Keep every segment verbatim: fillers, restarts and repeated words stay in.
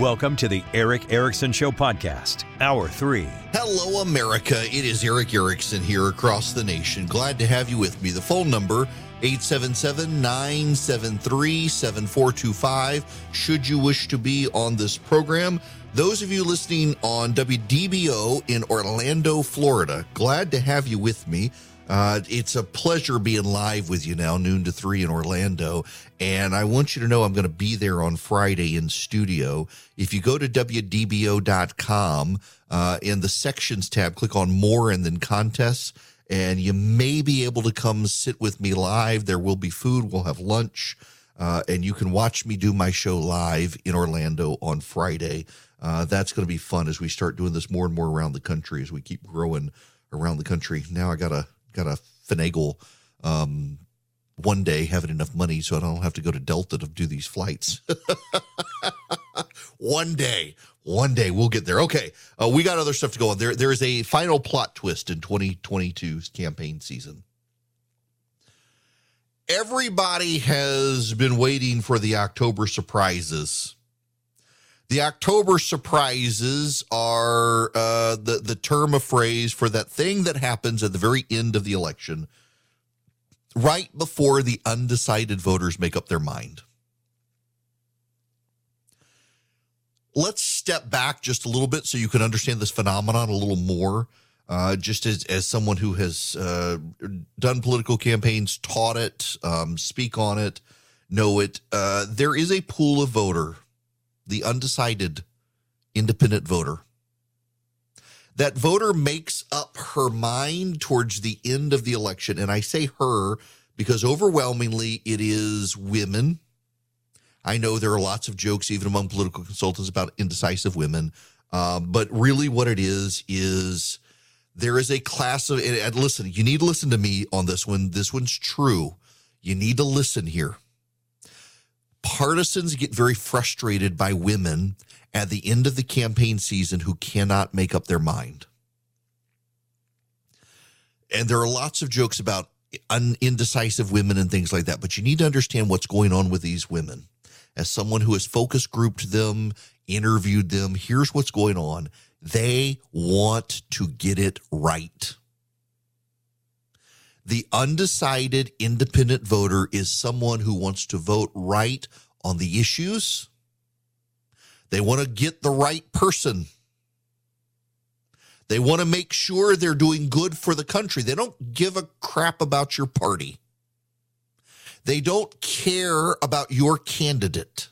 Welcome to the Eric Erickson Show podcast, Hour three. Hello, America. It is Eric Erickson here across the nation. Glad to have you with me. The phone number, eight seven seven, nine seven three, seven four two five, should you wish to be on this program. Those of you listening on W D B O in Orlando, Florida, glad to have you with me. Uh, it's a pleasure being live with you now, noon to three in Orlando. And I want you to know I'm going to be there on Friday in studio. If you go to W D B O dot com, uh, in the sections tab, click on more and then contests, and you may be able to come sit with me live. There will be food. We'll have lunch, uh, and you can watch me do my show live in Orlando on Friday. Uh, that's going to be fun as we start doing this more and more around the country, as we keep growing around the country. Now I got to got to finagle um, one day having enough money so I don't have to go to Delta to do these flights. One day, one day we'll get there. Okay, uh, we got other stuff to go on. There, there is a final plot twist in twenty twenty-two's campaign season. Everybody has been waiting for the October surprises. The October surprises are uh, the, the term of phrase for that thing that happens at the very end of the election, right before the undecided voters make up their mind. Let's step back just a little bit so you can understand this phenomenon a little more, uh, just as, as someone who has uh, done political campaigns, taught it, um, speak on it, know it. Uh, there is a pool of voter, the undecided independent voter. That voter makes up her mind towards the end of the election. And I say her because overwhelmingly it is women. I know there are lots of jokes even among political consultants about indecisive women. Uh, but really what it is, is there is a class of, and, and listen, you need to listen to me on this one. This one's true. You need to listen here. Partisans get very frustrated by women at the end of the campaign season who cannot make up their mind. And there are lots of jokes about un- indecisive women and things like that, but you need to understand what's going on with these women. As someone who has focus grouped them, interviewed them, here's what's going on. They want to get it right. The undecided independent voter is someone who wants to vote right on the issues. They want to get the right person. They want to make sure they're doing good for the country. They don't give a crap about your party. They don't care about your candidate.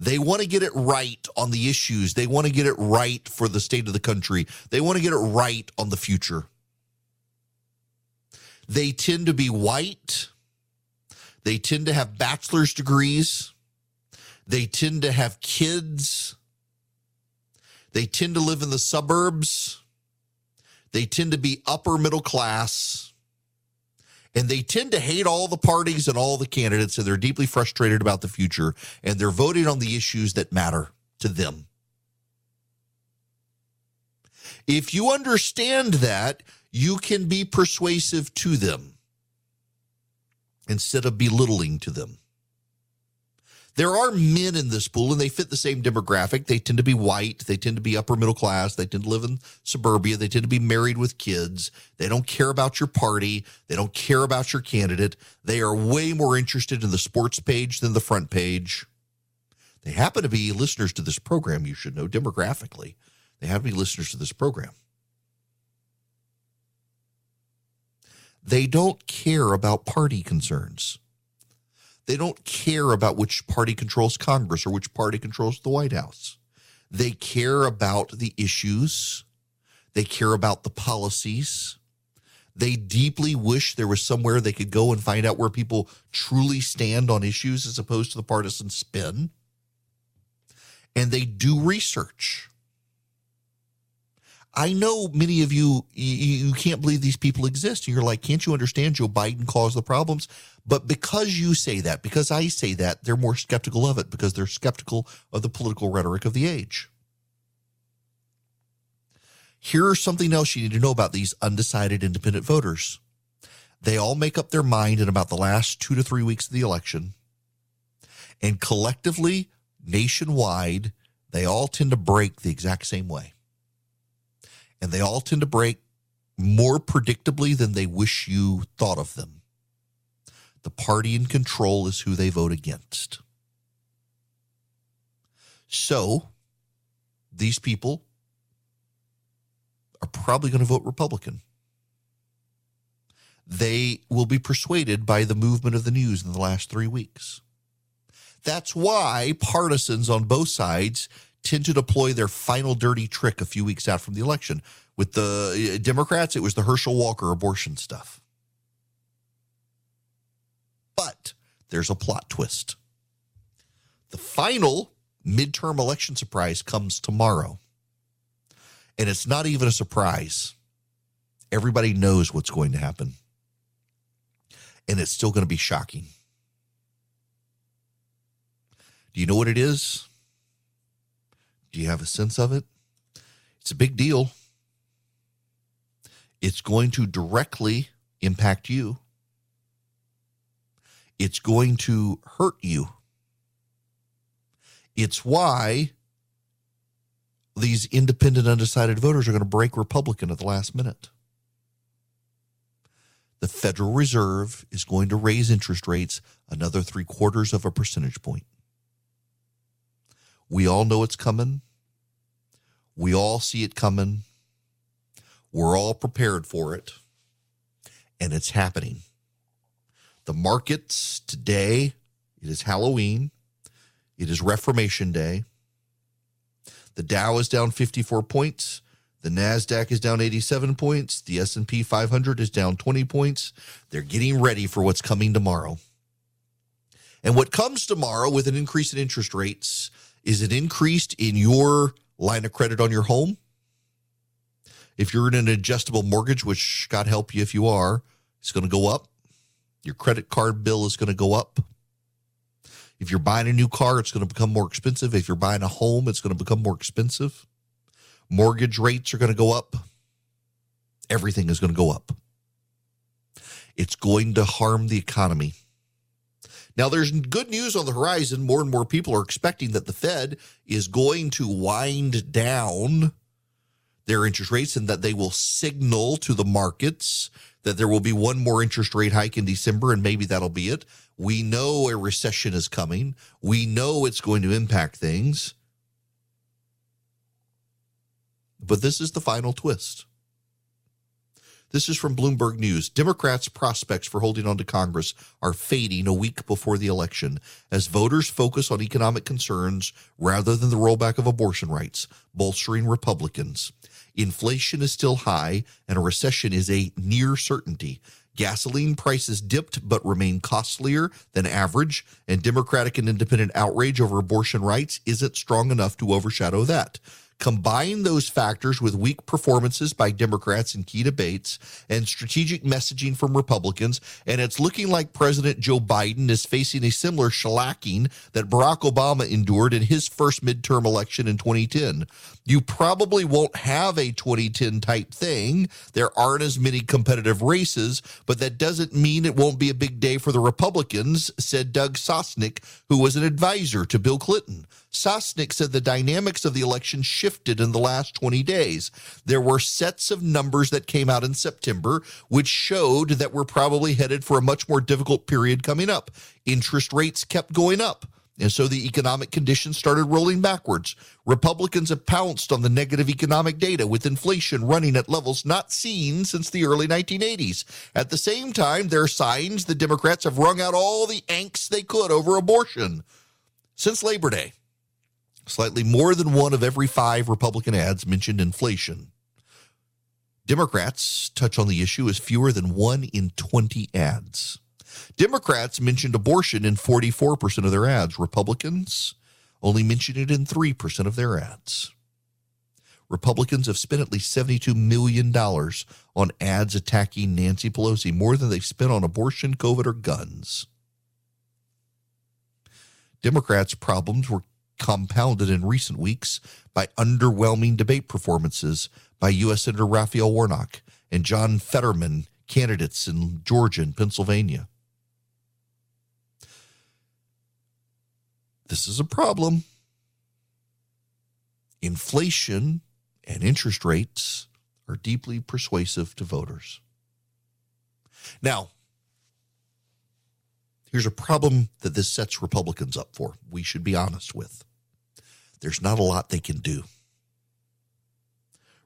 They want to get it right on the issues. They want to get it right for the state of the country. They want to get it right on the future. They tend to be white. They tend to have bachelor's degrees. They tend to have kids. They tend to live in the suburbs. They tend to be upper middle class. And they tend to hate all the parties and all the candidates, and they're deeply frustrated about the future, and they're voting on the issues that matter to them. If you understand that, you can be persuasive to them instead of belittling to them. There are men in this pool, and they fit the same demographic. They tend to be white. They tend to be upper middle class. They tend to live in suburbia. They tend to be married with kids. They don't care about your party. They don't care about your candidate. They are way more interested in the sports page than the front page. They happen to be listeners to this program, you should know, demographically. They happen to be listeners to this program. They don't care about party concerns. They don't care about which party controls Congress or which party controls the White House. They care about the issues. They care about the policies. They deeply wish there was somewhere they could go and find out where people truly stand on issues as opposed to the partisan spin. And they do research. I know many of you, you can't believe these people exist. And you're like, can't you understand Joe Biden caused the problems? But because you say that, because I say that, they're more skeptical of it because they're skeptical of the political rhetoric of the age. Here's something else you need to know about these undecided independent voters. They all make up their mind in about the last two to three weeks of the election. And collectively, nationwide, they all tend to break the exact same way. And they all tend to break more predictably than they wish you thought of them. The party in control is who they vote against. So these people are probably going to vote Republican. They will be persuaded by the movement of the news in the last three weeks. That's why partisans on both sides tend to deploy their final dirty trick a few weeks out from the election. With the Democrats, it was the Herschel Walker abortion stuff. But there's a plot twist. The final midterm election surprise comes tomorrow. And it's not even a surprise. Everybody knows what's going to happen. And it's still going to be shocking. Do you know what it is? Do you have a sense of it? It's a big deal. It's going to directly impact you. It's going to hurt you. It's why these independent, undecided voters are going to break Republican at the last minute. The Federal Reserve is going to raise interest rates another three quarters of a percentage point. We all know it's coming. We all see it coming. We're all prepared for it. And it's happening. The markets today, it is Halloween. It is Reformation Day. The Dow is down fifty-four points. The NASDAQ is down eighty-seven points. The S and P five hundred is down twenty points. They're getting ready for what's coming tomorrow. And what comes tomorrow with an increase in interest rates is an increase in your line of credit on your home. If you're in an adjustable mortgage, which God help you if you are, it's going to go up. Your credit card bill is going to go up. If you're buying a new car, it's going to become more expensive. If you're buying a home, it's going to become more expensive. Mortgage rates are going to go up. Everything is going to go up. It's going to harm the economy. Now, there's good news on the horizon. More and more people are expecting that the Fed is going to wind down their interest rates and that they will signal to the markets that there will be one more interest rate hike in December, and maybe that'll be it. We know a recession is coming. We know it's going to impact things. But this is the final twist. This is from Bloomberg News. Democrats' prospects for holding on to Congress are fading a week before the election as voters focus on economic concerns rather than the rollback of abortion rights, bolstering Republicans. Inflation is still high, and a recession is a near certainty. Gasoline prices dipped but remain costlier than average, and Democratic and independent outrage over abortion rights isn't strong enough to overshadow that. Combine those factors with weak performances by Democrats in key debates and strategic messaging from Republicans, and it's looking like President Joe Biden is facing a similar shellacking that Barack Obama endured in his first midterm election in twenty ten. You probably won't have a twenty ten type thing. There aren't as many competitive races, but that doesn't mean it won't be a big day for the Republicans, said Doug Sosnik, who was an advisor to Bill Clinton. Sosnick said the dynamics of the election shifted in the last twenty days. There were sets of numbers that came out in September, which showed that we're probably headed for a much more difficult period coming up. Interest rates kept going up, and so the economic conditions started rolling backwards. Republicans have pounced on the negative economic data, with inflation running at levels not seen since the early nineteen eighties. At the same time, there are signs the Democrats have wrung out all the angst they could over abortion. Since Labor Day, slightly more than one of every five Republican ads mentioned inflation. Democrats touch on the issue as fewer than one in twenty ads. Democrats mentioned abortion in forty-four percent of their ads. Republicans only mentioned it in three percent of their ads. Republicans have spent at least seventy-two million dollars on ads attacking Nancy Pelosi, more than they've spent on abortion, COVID, or guns. Democrats' problems were compounded in recent weeks by underwhelming debate performances by U S Senator Raphael Warnock and John Fetterman candidates in Georgia and Pennsylvania. This is a problem. inflation and interest rates are deeply persuasive to voters. Now, here's a problem that this sets Republicans up for. We should be honest with. There's not a lot they can do.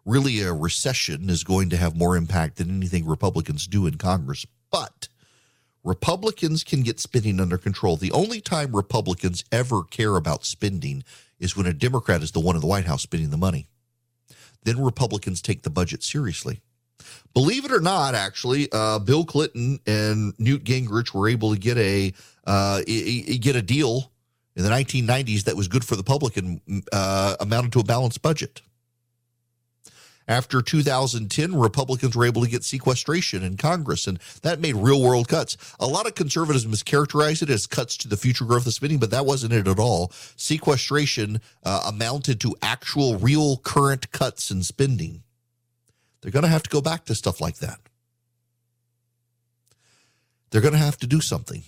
Really, a recession is going to have more impact than anything Republicans do in Congress, but Republicans can get spending under control. The only time Republicans ever care about spending is when a Democrat is the one in the White House spending the money. Then Republicans take the budget seriously. Believe it or not, actually, uh, Bill Clinton and Newt Gingrich were able to get a uh, e- e- get a deal in the nineteen nineties that was good for the public and uh, amounted to a balanced budget. After two thousand ten, Republicans were able to get sequestration in Congress, and that made real-world cuts. A lot of conservatives mischaracterize it as cuts to the future growth of spending, but that wasn't it at all. Sequestration uh, amounted to actual, real, current cuts in spending. They're going to have to go back to stuff like that. They're going to have to do something.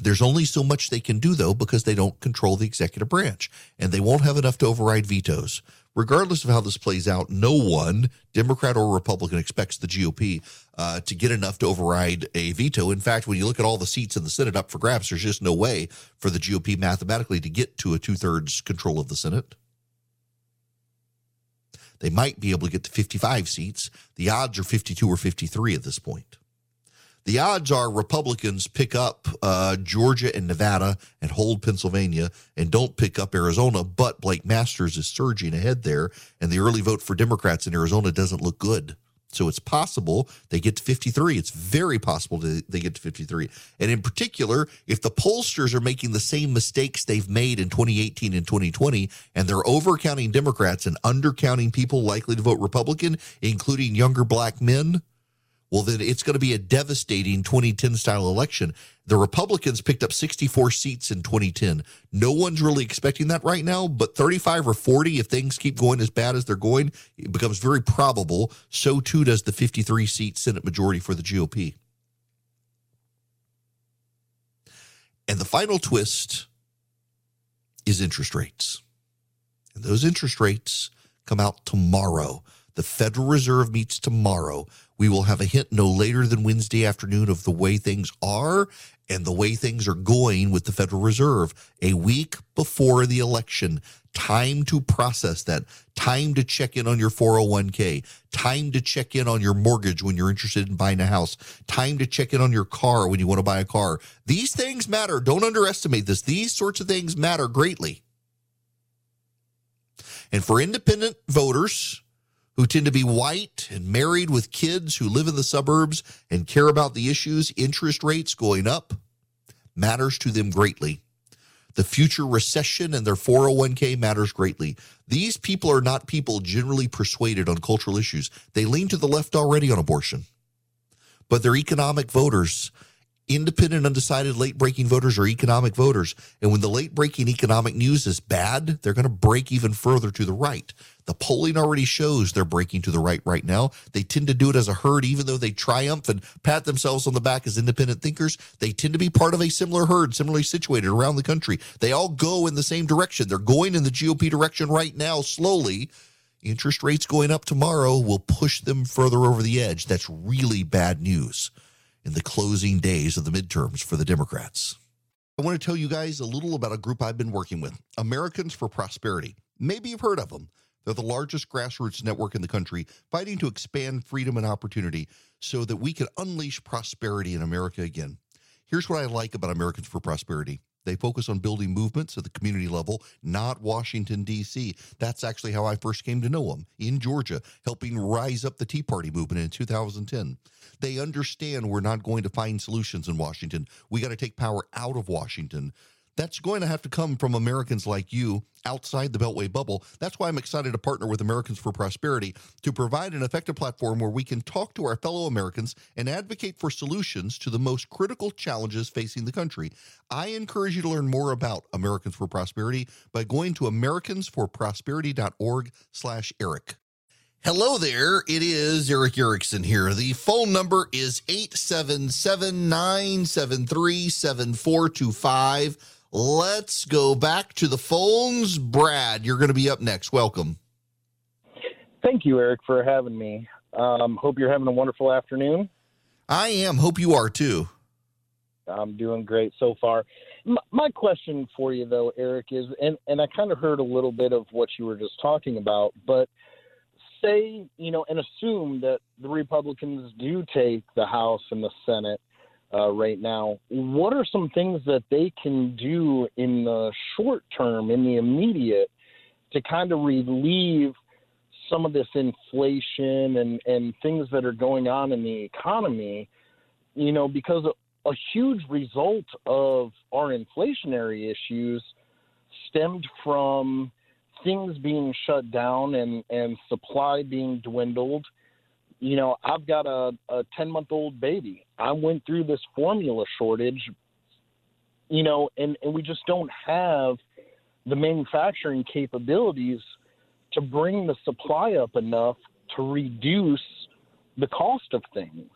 There's only so much they can do, though, because they don't control the executive branch, and they won't have enough to override vetoes. Regardless of how this plays out, no one, Democrat or Republican, expects the G O P uh, to get enough to override a veto. In fact, when you look at all the seats in the Senate up for grabs, there's just no way for the G O P mathematically to get to a two-thirds control of the Senate. They might be able to get to fifty-five seats. The odds are fifty-two or fifty-three at this point. The odds are Republicans pick up uh, Georgia and Nevada and hold Pennsylvania and don't pick up Arizona, but Blake Masters is surging ahead there, and the early vote for Democrats in Arizona doesn't look good. So it's possible they get to fifty-three. It's very possible they get to fifty-three. And in particular, if the pollsters are making the same mistakes they've made in twenty eighteen and twenty twenty, and they're overcounting Democrats and undercounting people likely to vote Republican, including younger black men, well, then it's going to be a devastating twenty ten-style election. The Republicans picked up sixty-four seats in twenty ten. No one's really expecting that right now, but thirty-five or forty, if things keep going as bad as they're going, it becomes very probable. So, too, does the fifty-three-seat Senate majority for the G O P. And the final twist is interest rates. And those interest rates come out tomorrow. The Federal Reserve meets tomorrow. We will have a hint no later than Wednesday afternoon of the way things are and the way things are going with the Federal Reserve. A week before the election, time to process that, time to check in on your four oh one k, time to check in on your mortgage when you're interested in buying a house, time to check in on your car when you want to buy a car. These things matter. Don't underestimate this. These sorts of things matter greatly. And for independent voters who tend to be white and married with kids who live in the suburbs and care about the issues, interest rates going up matters to them greatly. The future recession and their four oh one k matters greatly. These people are not people generally persuaded on cultural issues. They lean to the left already on abortion, but they're economic voters. Independent, undecided, late-breaking voters are economic voters. And when the late-breaking economic news is bad, they're going to break even further to the right. The polling already shows they're breaking to the right right now. They tend to do it as a herd, even though they triumph and pat themselves on the back as independent thinkers. They tend to be part of a similar herd, similarly situated around the country. They all go in the same direction. They're going in the G O P direction right now, slowly. Interest rates going up tomorrow will push them further over the edge. That's really bad news in the closing days of the midterms for the Democrats. I want to tell you guys a little about a group I've been working with, Americans for Prosperity. Maybe you've heard of them. They're the largest grassroots network in the country, fighting to expand freedom and opportunity so that we can unleash prosperity in America again. Here's what I like about Americans for Prosperity. They focus on building movements at the community level, not Washington, D C. That's actually how I first came to know them, in Georgia, helping rise up the Tea Party movement in two thousand ten. They understand we're not going to find solutions in Washington. We got to take power out of Washington. That's going to have to come from Americans like you outside the Beltway bubble. That's why I'm excited to partner with Americans for Prosperity to provide an effective platform where we can talk to our fellow Americans and advocate for solutions to the most critical challenges facing the country. I encourage you to learn more about Americans for Prosperity by going to americans for prosperity dot org slash Eric. Hello there. It is Eric Erickson here. The phone number is eight seven seven, nine seven three, seven four two five. Let's go back to the phones. Brad, you're going to be up next. Welcome. Thank you, Eric, for having me. Um, hope you're having a wonderful afternoon. I am. Hope you are, too. I'm doing great so far. M- my question for you, though, Eric, is, and, and I kind of heard a little bit of what you were just talking about, but say, you know, and assume that the Republicans do take the House and the Senate uh, right now, what are some things that they can do in the short term, in the immediate, to kind of relieve some of this inflation and, and things that are going on in the economy, you know, because a huge result of our inflationary issues stemmed from things being shut down and, and supply being dwindled. You know, I've got a, a ten-month-old baby. I went through this formula shortage, you know, and, and we just don't have the manufacturing capabilities to bring the supply up enough to reduce the cost of things.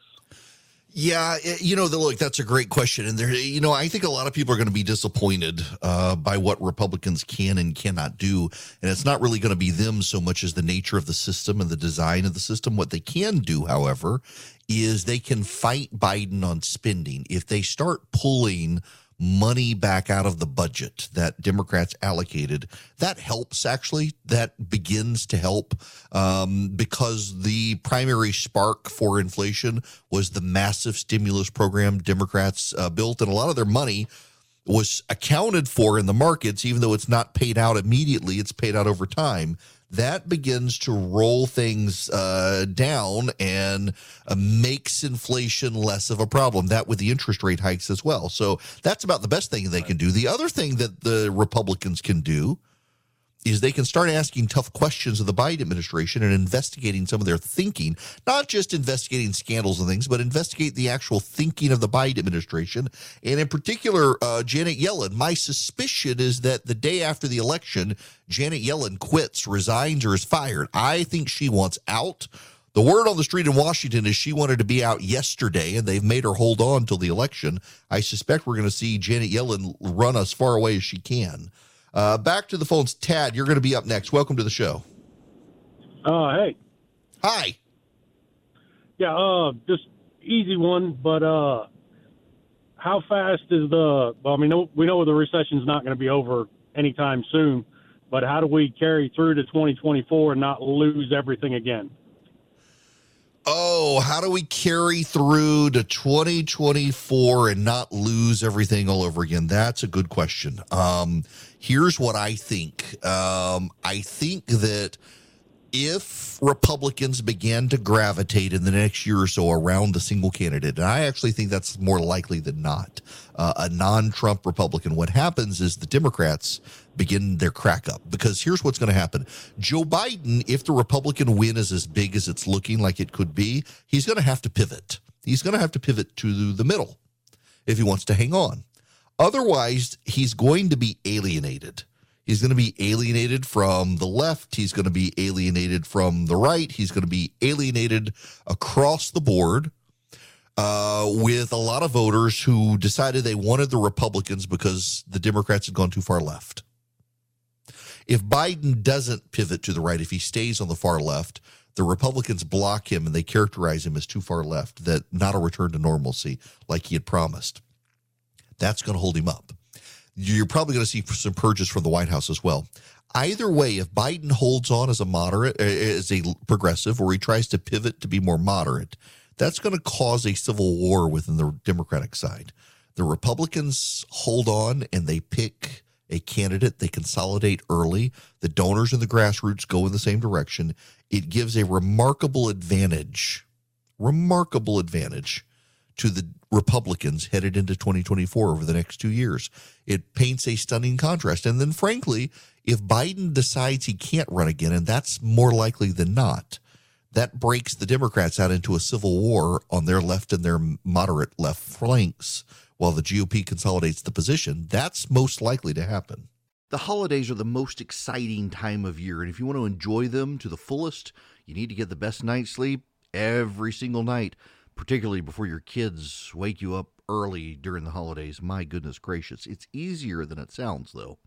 Yeah, you know, look, that's a great question. And, there, you know, I think a lot of people are going to be disappointed uh, by what Republicans can and cannot do. And it's not really going to be them so much as the nature of the system and the design of the system. What they can do, however, is they can fight Biden on spending. If they start pulling money back out of the budget that Democrats allocated, that helps actually. That begins to help um, because the primary spark for inflation was the massive stimulus program Democrats uh, built, and a lot of their money was accounted for in the markets, even though it's not paid out immediately, it's paid out over time. That begins to roll things uh, down and uh, makes inflation less of a problem, that with the interest rate hikes as well. So that's about the best thing they can do. The other thing that the Republicans can do is they can start asking tough questions of the Biden administration and investigating some of their thinking, not just investigating scandals and things, but investigate the actual thinking of the Biden administration. And in particular, uh, Janet Yellen. My suspicion is that the day after the election, Janet Yellen quits, resigns, or is fired. I think she wants out. The word on the street in Washington is she wanted to be out yesterday, and they've made her hold on till the election. I suspect we're going to see Janet Yellen run as far away as she can. Uh, back to the phones. Tad, you're going to be up next. Welcome to the show. Uh, hey. Hi. Yeah, uh, just easy one, but uh, how fast is the – well, I mean, we know the recession's not going to be over anytime soon, but how do we carry through to twenty twenty-four and not lose everything again? Oh, how do we carry through to twenty twenty-four and not lose everything all over again? That's a good question. Um, here's what I think. Um, I think that if Republicans began to gravitate in the next year or so around a single candidate, and I actually think that's more likely than not, uh, a non-Trump Republican, what happens is the Democrats begin their crack up, because here's what's going to happen. Joe Biden, if the Republican win is as big as it's looking like it could be, he's going to have to pivot. He's going to have to pivot to the middle if he wants to hang on. Otherwise, he's going to be alienated. He's going to be alienated from the left. He's going to be alienated from the right. He's going to be alienated across the board. Uh, with a lot of voters who decided they wanted the Republicans because the Democrats had gone too far left. If Biden doesn't pivot to the right, if he stays on the far left, the Republicans block him and they characterize him as too far left, that not a return to normalcy like he had promised. That's going to hold him up. You're probably going to see some purges from the White House as well. Either way, if Biden holds on as a moderate, as a progressive, or he tries to pivot to be more moderate, that's going to cause a civil war within the Democratic side. The Republicans hold on and they pick a candidate. They consolidate early. The donors and the grassroots go in the same direction. It gives a remarkable advantage, remarkable advantage to the Republicans headed into twenty twenty-four over the next two years. It paints a stunning contrast. And then, frankly, if Biden decides he can't run again, and that's more likely than not, that breaks the Democrats out into a civil war on their left and their moderate left flanks, while the G O P consolidates the position. That's most likely to happen. The holidays are the most exciting time of year, and if you want to enjoy them to the fullest, you need to get the best night's sleep every single night, particularly before your kids wake you up early during the holidays, my goodness gracious. It's easier than it sounds, though.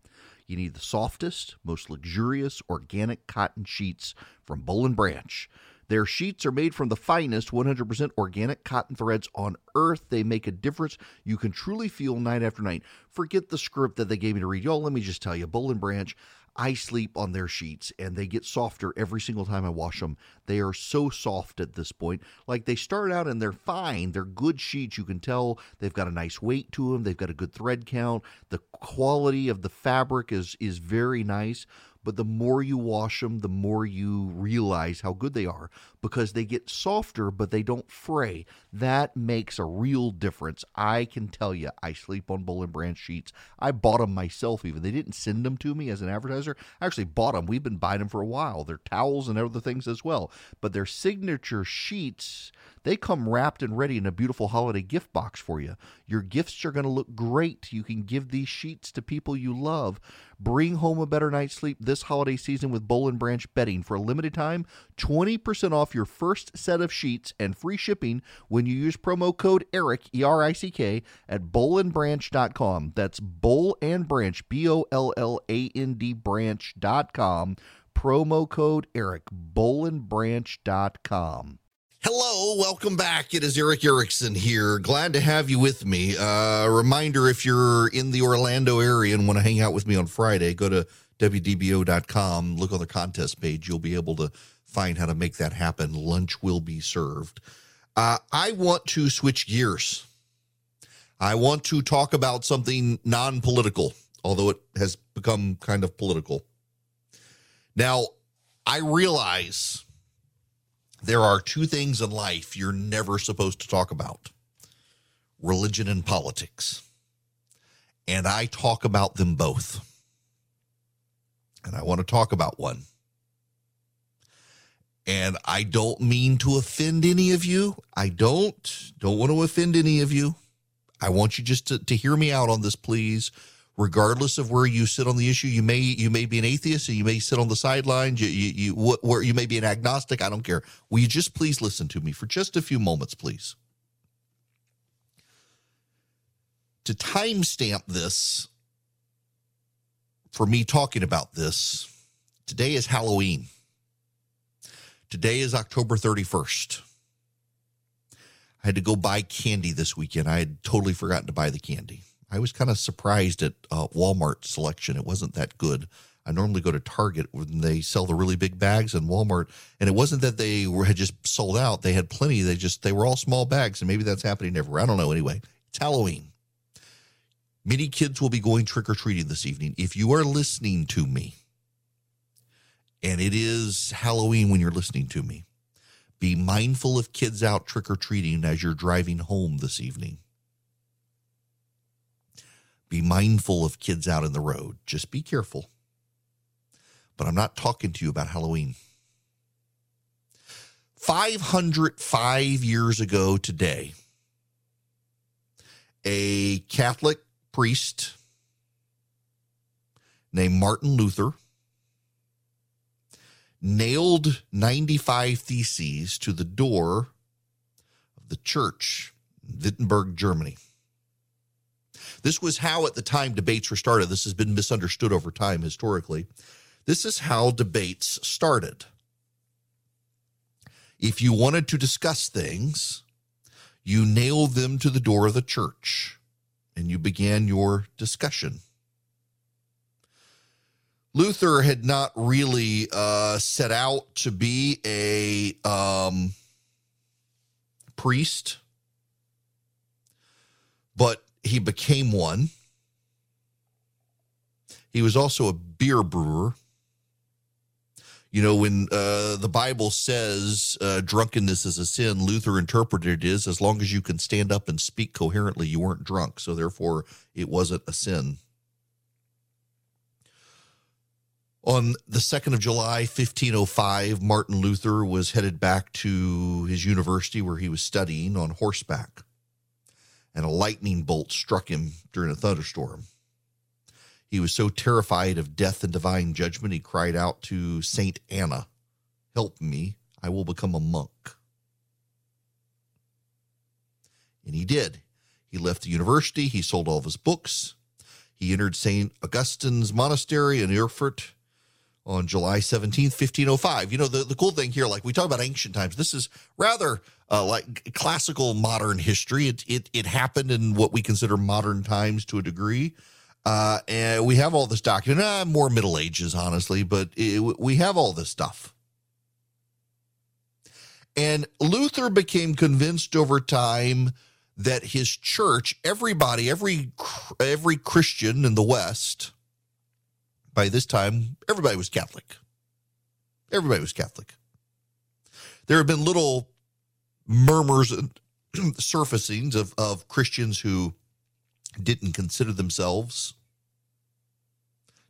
You need the softest, most luxurious organic cotton sheets from Boll and Branch. Their sheets are made from the finest one hundred percent organic cotton threads on earth. They make a difference you can truly feel night after night. Forget the script that they gave me to read. Y'all, let me just tell you, Boll and Branch, I sleep on their sheets, and they get softer every single time I wash them. They are so soft at this point. Like, they start out and they're fine. They're good sheets. You can tell they've got a nice weight to them. They've got a good thread count. The quality of the fabric is is very nice. But the more you wash them, the more you realize how good they are, because they get softer, but they don't fray. That makes a real difference. I can tell you, I sleep on Boll and Branch sheets. I bought them myself even. They didn't send them to me as an advertiser. I actually bought them. We've been buying them for a while. They're towels and other things as well. But their signature sheets, they come wrapped and ready in a beautiful holiday gift box for you. Your gifts are going to look great. You can give these sheets to people you love. Bring home a better night's sleep this holiday season with Boll and Branch bedding. For a limited time, twenty percent off your first set of sheets and free shipping when you use promo code ERIC, E R I C K, at boll and branch dot com. That's Boll and Branch, B O L L A N D branch dot com. Promo code ERIC, boll and branch dot com. Hello, welcome back. It is Eric Erickson here. Glad to have you with me. Uh, reminder, if you're in the Orlando area and want to hang out with me on Friday, go to W D B O dot com, look on the contest page. You'll be able to find how to make that happen. Lunch will be served. Uh, I want to switch gears. I want to talk about something non-political, although it has become kind of political. Now, I realize there are two things in life you're never supposed to talk about: religion and politics. And I talk about them both. And I want to talk about one. And I don't mean to offend any of you. I don't. Don't want to offend any of you. I want you just to, to hear me out on this, please. Regardless of where you sit on the issue, you may you may be an atheist, and you may sit on the sidelines. You you, you what, where you may be an agnostic. I don't care. Will you just please listen to me for just a few moments, please? To timestamp this, for me talking about this, today is Halloween. Today is October thirty-first. I had to go buy candy this weekend. I had totally forgotten to buy the candy. I was kind of surprised at uh, Walmart's selection. It wasn't that good. I normally go to Target when they sell the really big bags, and Walmart, and it wasn't that they were, had just sold out. They had plenty. They just, they were all small bags, and maybe that's happening everywhere. I don't know. Anyway, it's Halloween. Many kids will be going trick-or-treating this evening. If you are listening to me, and it is Halloween when you're listening to me, be mindful of kids out trick-or-treating as you're driving home this evening. Be mindful of kids out in the road. Just be careful. But I'm not talking to you about Halloween. five hundred five years ago today, a Catholic priest named Martin Luther nailed ninety-five theses to the door of the church in Wittenberg, Germany. This was how, at the time, debates were started. This has been misunderstood over time historically. This is how debates started. If you wanted to discuss things, you nailed them to the door of the church, and you began your discussion. Luther had not really uh, set out to be a um, priest, but he became one. He was also a beer brewer. You know, when uh, the Bible says uh, drunkenness is a sin, Luther interpreted it as, as long as you can stand up and speak coherently, you weren't drunk. So therefore, it wasn't a sin. On the second of July, fifteen oh five, Martin Luther was headed back to his university where he was studying on horseback, and a lightning bolt struck him during a thunderstorm. He was so terrified of death and divine judgment, he cried out to Saint Anna, "Help me, I will become a monk." And he did. He left the university. He sold all of his books. He entered Saint Augustine's monastery in Erfurt on July seventeenth, fifteen oh five. You know, the, the cool thing here, like we talk about ancient times, this is rather uh, like classical modern history. It, it it happened in what we consider modern times to a degree. Uh, and we have all this document, uh, more Middle Ages, honestly, but it, we have all this stuff. And Luther became convinced over time that his church, everybody, every every Christian in the West, by this time, everybody was Catholic. Everybody was Catholic. There have been little murmurs and surfacings of, of Christians who didn't consider themselves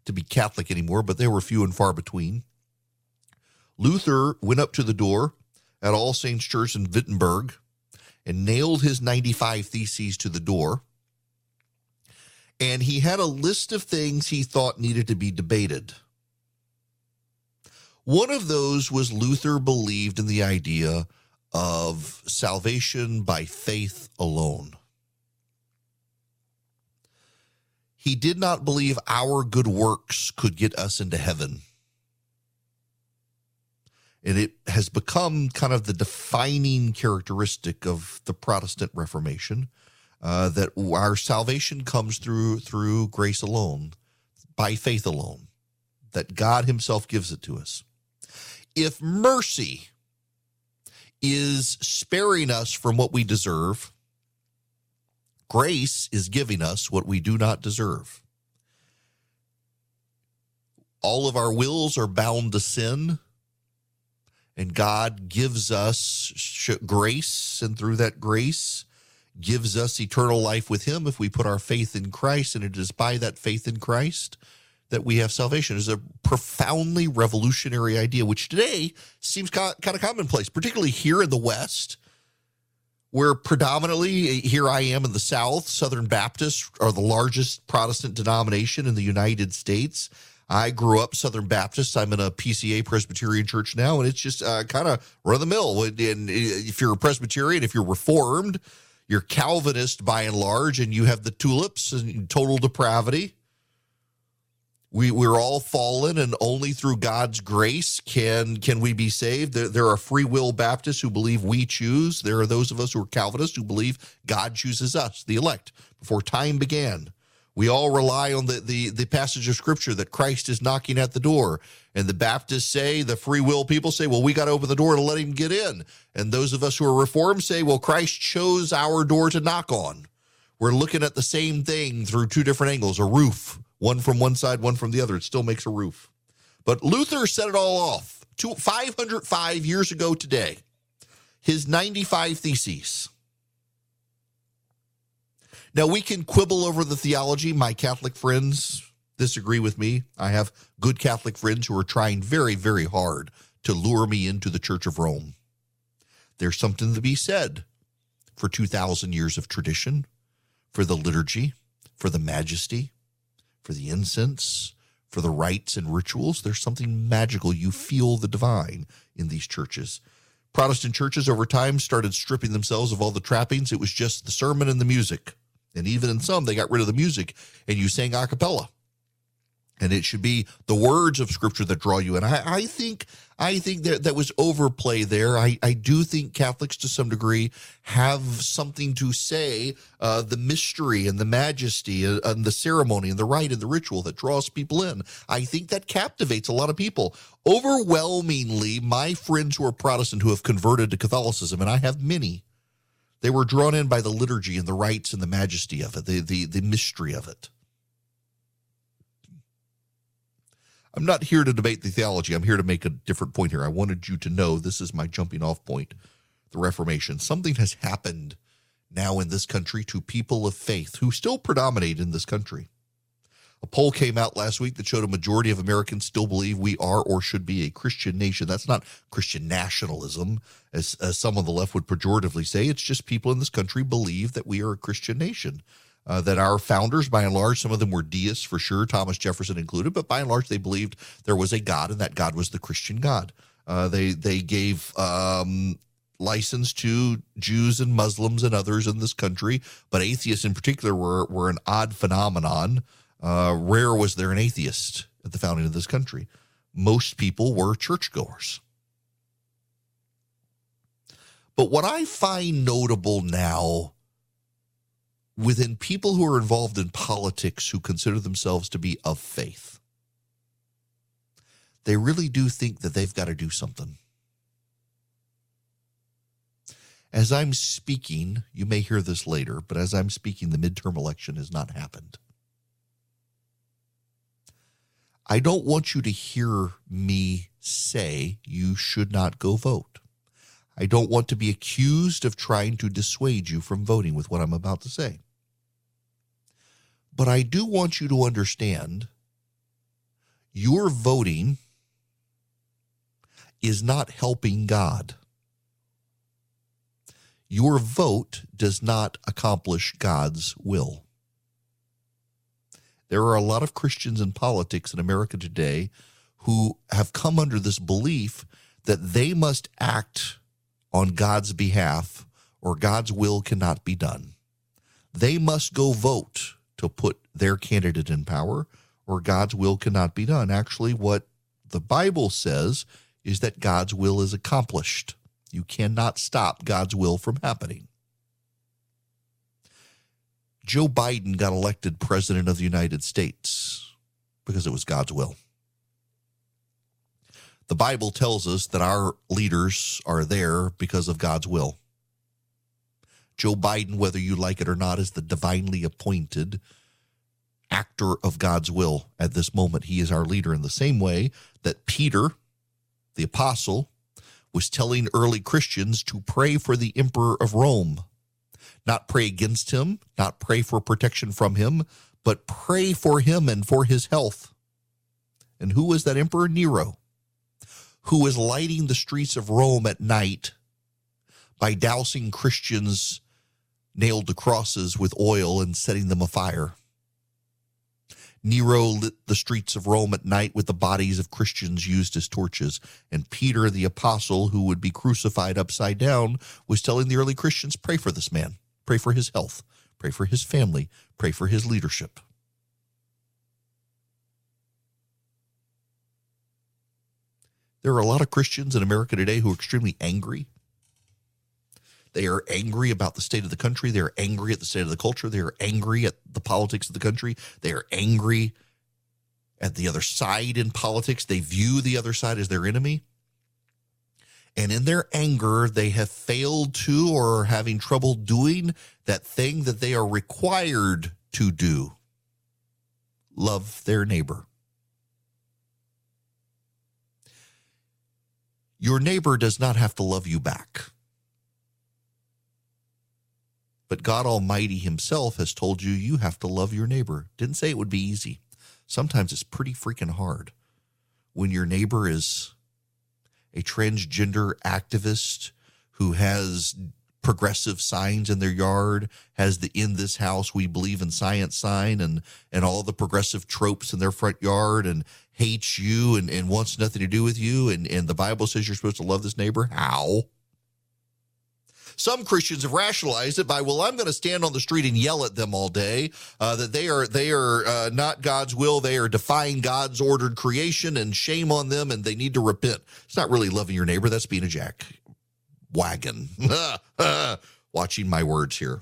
to be Catholic anymore, but they were few and far between. Luther went up to the door at All Saints Church in Wittenberg and nailed his ninety-five Theses to the door. And he had a list of things he thought needed to be debated. One of those was Luther believed in the idea of salvation by faith alone. He did not believe our good works could get us into heaven. And it has become kind of the defining characteristic of the Protestant Reformation, uh, that our salvation comes through through grace alone, by faith alone, that God himself gives it to us. If mercy is sparing us from what we deserve, grace is giving us what we do not deserve. All of our wills are bound to sin. And God gives us grace, and through that grace gives us eternal life with him if we put our faith in Christ, and it is by that faith in Christ that we have salvation. It's a profoundly revolutionary idea, which today seems kind of commonplace, particularly here in the West, where predominantly, here I am in the South, Southern Baptists are the largest Protestant denomination in the United States. I grew up Southern Baptist. I'm in a P C A Presbyterian church now, and it's just uh, kind of run-of-the-mill. And if you're a Presbyterian, if you're Reformed, you're Calvinist by and large, and you have the tulips and total depravity. We, we're all fallen, and only through God's grace can can we be saved. There, there are free will Baptists who believe we choose. There are those of us who are Calvinists who believe God chooses us, the elect, before time began. We all rely on the, the, the passage of Scripture that Christ is knocking at the door. And the Baptists say, the free will people say, well, we got to open the door to let him get in. And those of us who are Reformed say, well, Christ chose our door to knock on. We're looking at the same thing through two different angles, a roof, one from one side, one from the other. It still makes a roof. But Luther set it all off. five hundred five years ago today, his ninety-five Theses. Now, we can quibble over the theology. My Catholic friends disagree with me. I have good Catholic friends who are trying very, very hard to lure me into the Church of Rome. There's something to be said for two thousand years of tradition, for the liturgy, for the majesty, for the incense, for the rites and rituals. There's something magical. You feel the divine in these churches. Protestant churches over time started stripping themselves of all the trappings. It was just the sermon and the music. And even in some, they got rid of the music, and you sang a cappella. And it should be the words of Scripture that draw you in. I, I think I think that, that was overplay there. I, I do think Catholics, to some degree, have something to say, uh, the mystery and the majesty and, and the ceremony and the rite and the ritual that draws people in. I think that captivates a lot of people. Overwhelmingly, my friends who are Protestant who have converted to Catholicism, and I have many, they were drawn in by the liturgy and the rites and the majesty of it, the, the, the mystery of it. I'm not here to debate the theology. I'm here to make a different point here. I wanted you to know this is my jumping off point, the Reformation. Something has happened now in this country to people of faith who still predominate in this country. A poll came out last week that showed a majority of Americans still believe we are or should be a Christian nation. That's not Christian nationalism, as, as some on the left would pejoratively say. It's just people in this country believe that we are a Christian nation, uh, that our founders, by and large, some of them were deists for sure, Thomas Jefferson included, but by and large, they believed there was a God, and that God was the Christian God. Uh, they, they gave um, licensed to Jews and Muslims and others in this country, but atheists in particular were were an odd phenomenon. Uh, rare was there an atheist at the founding of this country. Most people were churchgoers. But what I find notable now within people who are involved in politics who consider themselves to be of faith, they really do think that they've got to do something. As I'm speaking, you may hear this later, but as I'm speaking, the midterm election has not happened. I don't want you to hear me say you should not go vote. I don't want to be accused of trying to dissuade you from voting with what I'm about to say. But I do want you to understand your voting is not helping God. Your vote does not accomplish God's will. There are a lot of Christians in politics in America today who have come under this belief that they must act on God's behalf or God's will cannot be done. They must go vote to put their candidate in power or God's will cannot be done. Actually, what the Bible says is that God's will is accomplished. You cannot stop God's will from happening. Joe Biden got elected president of the United States because it was God's will. The Bible tells us that our leaders are there because of God's will. Joe Biden, whether you like it or not, is the divinely appointed actor of God's will at this moment. He is our leader in the same way that Peter, the apostle, was telling early Christians to pray for the emperor of Rome. Not pray against him, not pray for protection from him, but pray for him and for his health. And who was that emperor? Nero, who was lighting the streets of Rome at night by dousing Christians nailed to crosses with oil and setting them afire. Nero lit the streets of Rome at night with the bodies of Christians used as torches. And Peter, the apostle, who would be crucified upside down, was telling the early Christians, pray for this man, pray for his health, pray for his family, pray for his leadership. There are a lot of Christians in America today who are extremely angry. They are angry about the state of the country. They are angry at the state of the culture. They are angry at the politics of the country. They are angry at the other side in politics. They view the other side as their enemy. And in their anger, they have failed to or are having trouble doing that thing that they are required to do. Love their neighbor. Your neighbor does not have to love you back. But God Almighty himself has told you, you have to love your neighbor. Didn't say it would be easy. Sometimes it's pretty freaking hard when your neighbor is a transgender activist who has progressive signs in their yard, has the "in this house we believe in science" sign and, and all the progressive tropes in their front yard and hates you and, and wants nothing to do with you. And, and the Bible says you're supposed to love this neighbor. How? Some Christians have rationalized it by, well, I'm going to stand on the street and yell at them all day, uh, that they are they are uh, not God's will. They are defying God's ordered creation, and shame on them, and they need to repent. It's not really loving your neighbor. That's being a jack wagon. Watching my words here.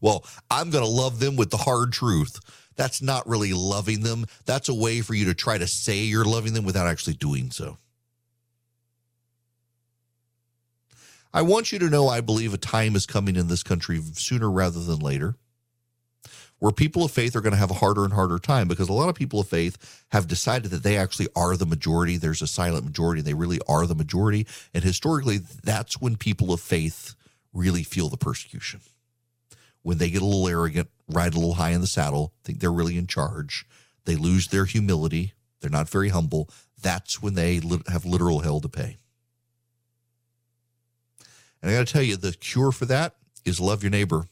Well, I'm going to love them with the hard truth. That's not really loving them. That's a way for you to try to say you're loving them without actually doing so. I want you to know I believe a time is coming in this country sooner rather than later where people of faith are going to have a harder and harder time, because a lot of people of faith have decided that they actually are the majority. There's a silent majority. They really are the majority. And historically, that's when people of faith really feel the persecution, when they get a little arrogant, ride a little high in the saddle, think they're really in charge. They lose their humility. They're not very humble. That's when they have literal hell to pay. And I got to tell you, the cure for that is love your neighbor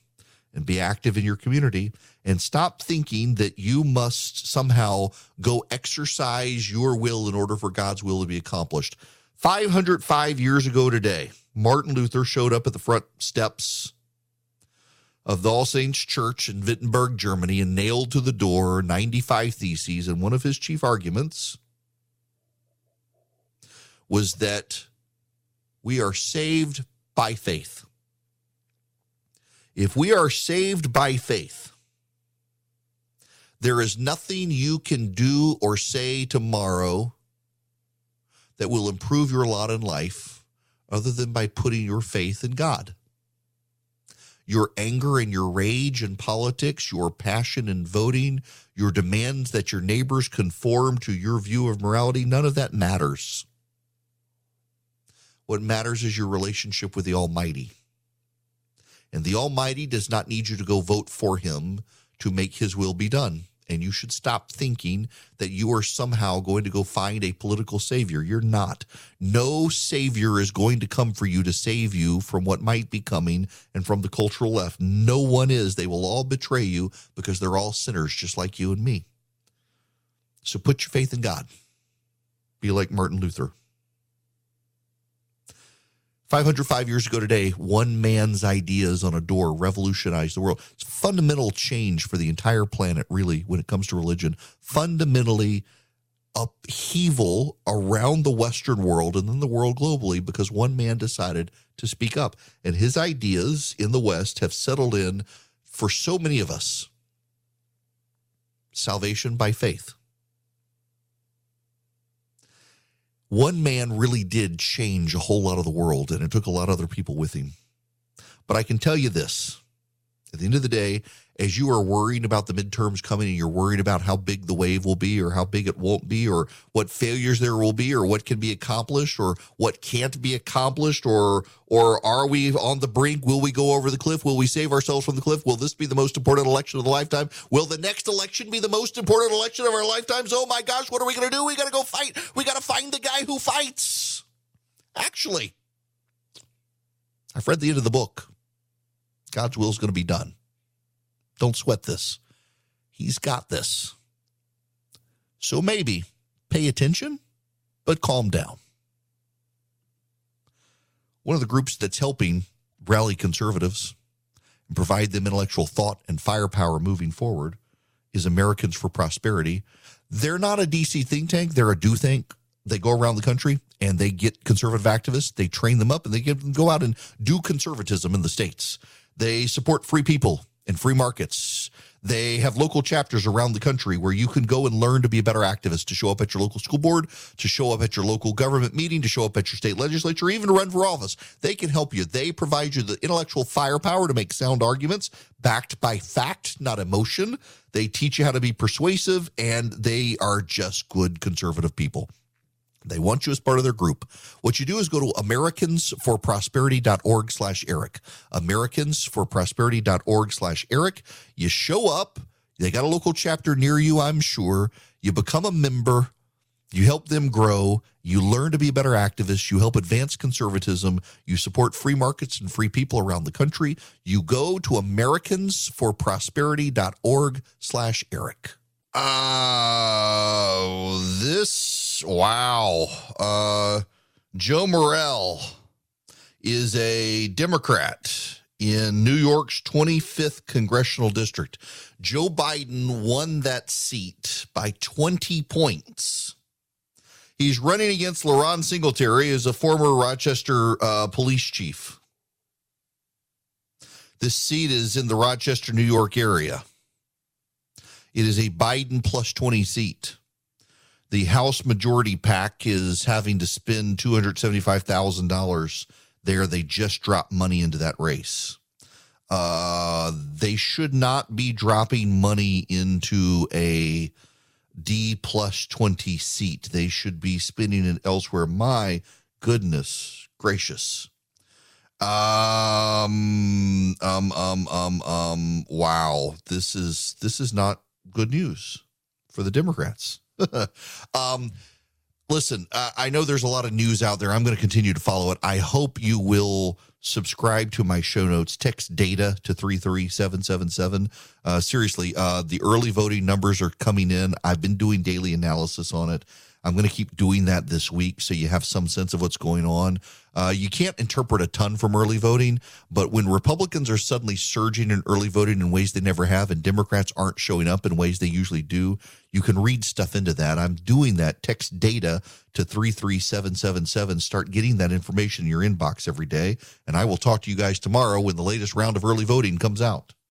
and be active in your community, and stop thinking that you must somehow go exercise your will in order for God's will to be accomplished. five hundred five years ago today, Martin Luther showed up at the front steps of the All Saints Church in Wittenberg, Germany, and nailed to the door ninety-five theses. And one of his chief arguments was that we are saved by faith. If we are saved by faith, there is nothing you can do or say tomorrow that will improve your lot in life other than by putting your faith in God. Your anger and your rage in politics, your passion in voting, your demands that your neighbors conform to your view of morality, none of that matters. What matters is your relationship with the Almighty. And the Almighty does not need you to go vote for him to make his will be done. And you should stop thinking that you are somehow going to go find a political savior. You're not. No savior is going to come for you to save you from what might be coming and from the cultural left. No one is. They will all betray you because they're all sinners just like you and me. So put your faith in God. Be like Martin Luther. five hundred five years ago today, one man's ideas on a door revolutionized the world. It's a fundamental change for the entire planet, really, when it comes to religion. Fundamentally upheaval around the Western world and then the world globally because one man decided to speak up. And his ideas in the West have settled in for so many of us. Salvation by faith. One man really did change a whole lot of the world, and it took a lot of other people with him. But I can tell you this. At the end of the day, as you are worrying about the midterms coming and you're worried about how big the wave will be or how big it won't be or what failures there will be or what can be accomplished or what can't be accomplished or or are we on the brink? Will we go over the cliff? Will we save ourselves from the cliff? Will this be the most important election of the lifetime? Will the next election be the most important election of our lifetimes? Oh, my gosh, what are we going to do? We got to go fight. We got to find the guy who fights. Actually, I've read the end of the book. God's will is going to be done. Don't sweat this. He's got this. So maybe pay attention, but calm down. One of the groups that's helping rally conservatives and provide them intellectual thought and firepower moving forward is Americans for Prosperity. They're not a D C think tank. They're a do think. They go around the country and they get conservative activists. They train them up and they give them go out and do conservatism in the states. They support free people and free markets. They have local chapters around the country where you can go and learn to be a better activist, to show up at your local school board, to show up at your local government meeting, to show up at your state legislature, even to run for office. They can help you. They provide you the intellectual firepower to make sound arguments backed by fact, not emotion. They teach you how to be persuasive, and they are just good conservative people. They want you as part of their group. What you do is go to americansforprosperity.org slash Eric. Americansforprosperity.org slash Eric. You show up. They got a local chapter near you, I'm sure. You become a member. You help them grow. You learn to be better activists. You help advance conservatism. You support free markets and free people around the country. You go to americansforprosperity.org slash Eric. Uh, this, wow. Uh, Joe Morrell is a Democrat in New York's twenty-fifth Congressional District. Joe Biden won that seat by twenty points. He's running against Laron Singletary, who's a former Rochester uh, police chief. This seat is in the Rochester, New York area. It is a Biden plus twenty seat. The House majority pack is having to spend two hundred seventy-five thousand dollars there. They just dropped money into that race. Uh, they should not be dropping money into a D plus twenty seat. They should be spending it elsewhere. My goodness gracious. Um, um, um, um, um, wow. This is, this is not good news for the Democrats. um, listen, uh, I know there's a lot of news out there. I'm going to continue to follow it. I hope you will subscribe to my show notes. Text data to three three seven seven seven. Uh, seriously, uh, the early voting numbers are coming in. I've been doing daily analysis on it. I'm going to keep doing that this week so you have some sense of what's going on. Uh, you can't interpret a ton from early voting, but when Republicans are suddenly surging in early voting in ways they never have and Democrats aren't showing up in ways they usually do, you can read stuff into that. I'm doing that. Text data to three three seven seven seven. Start getting that information in your inbox every day, and I will talk to you guys tomorrow when the latest round of early voting comes out.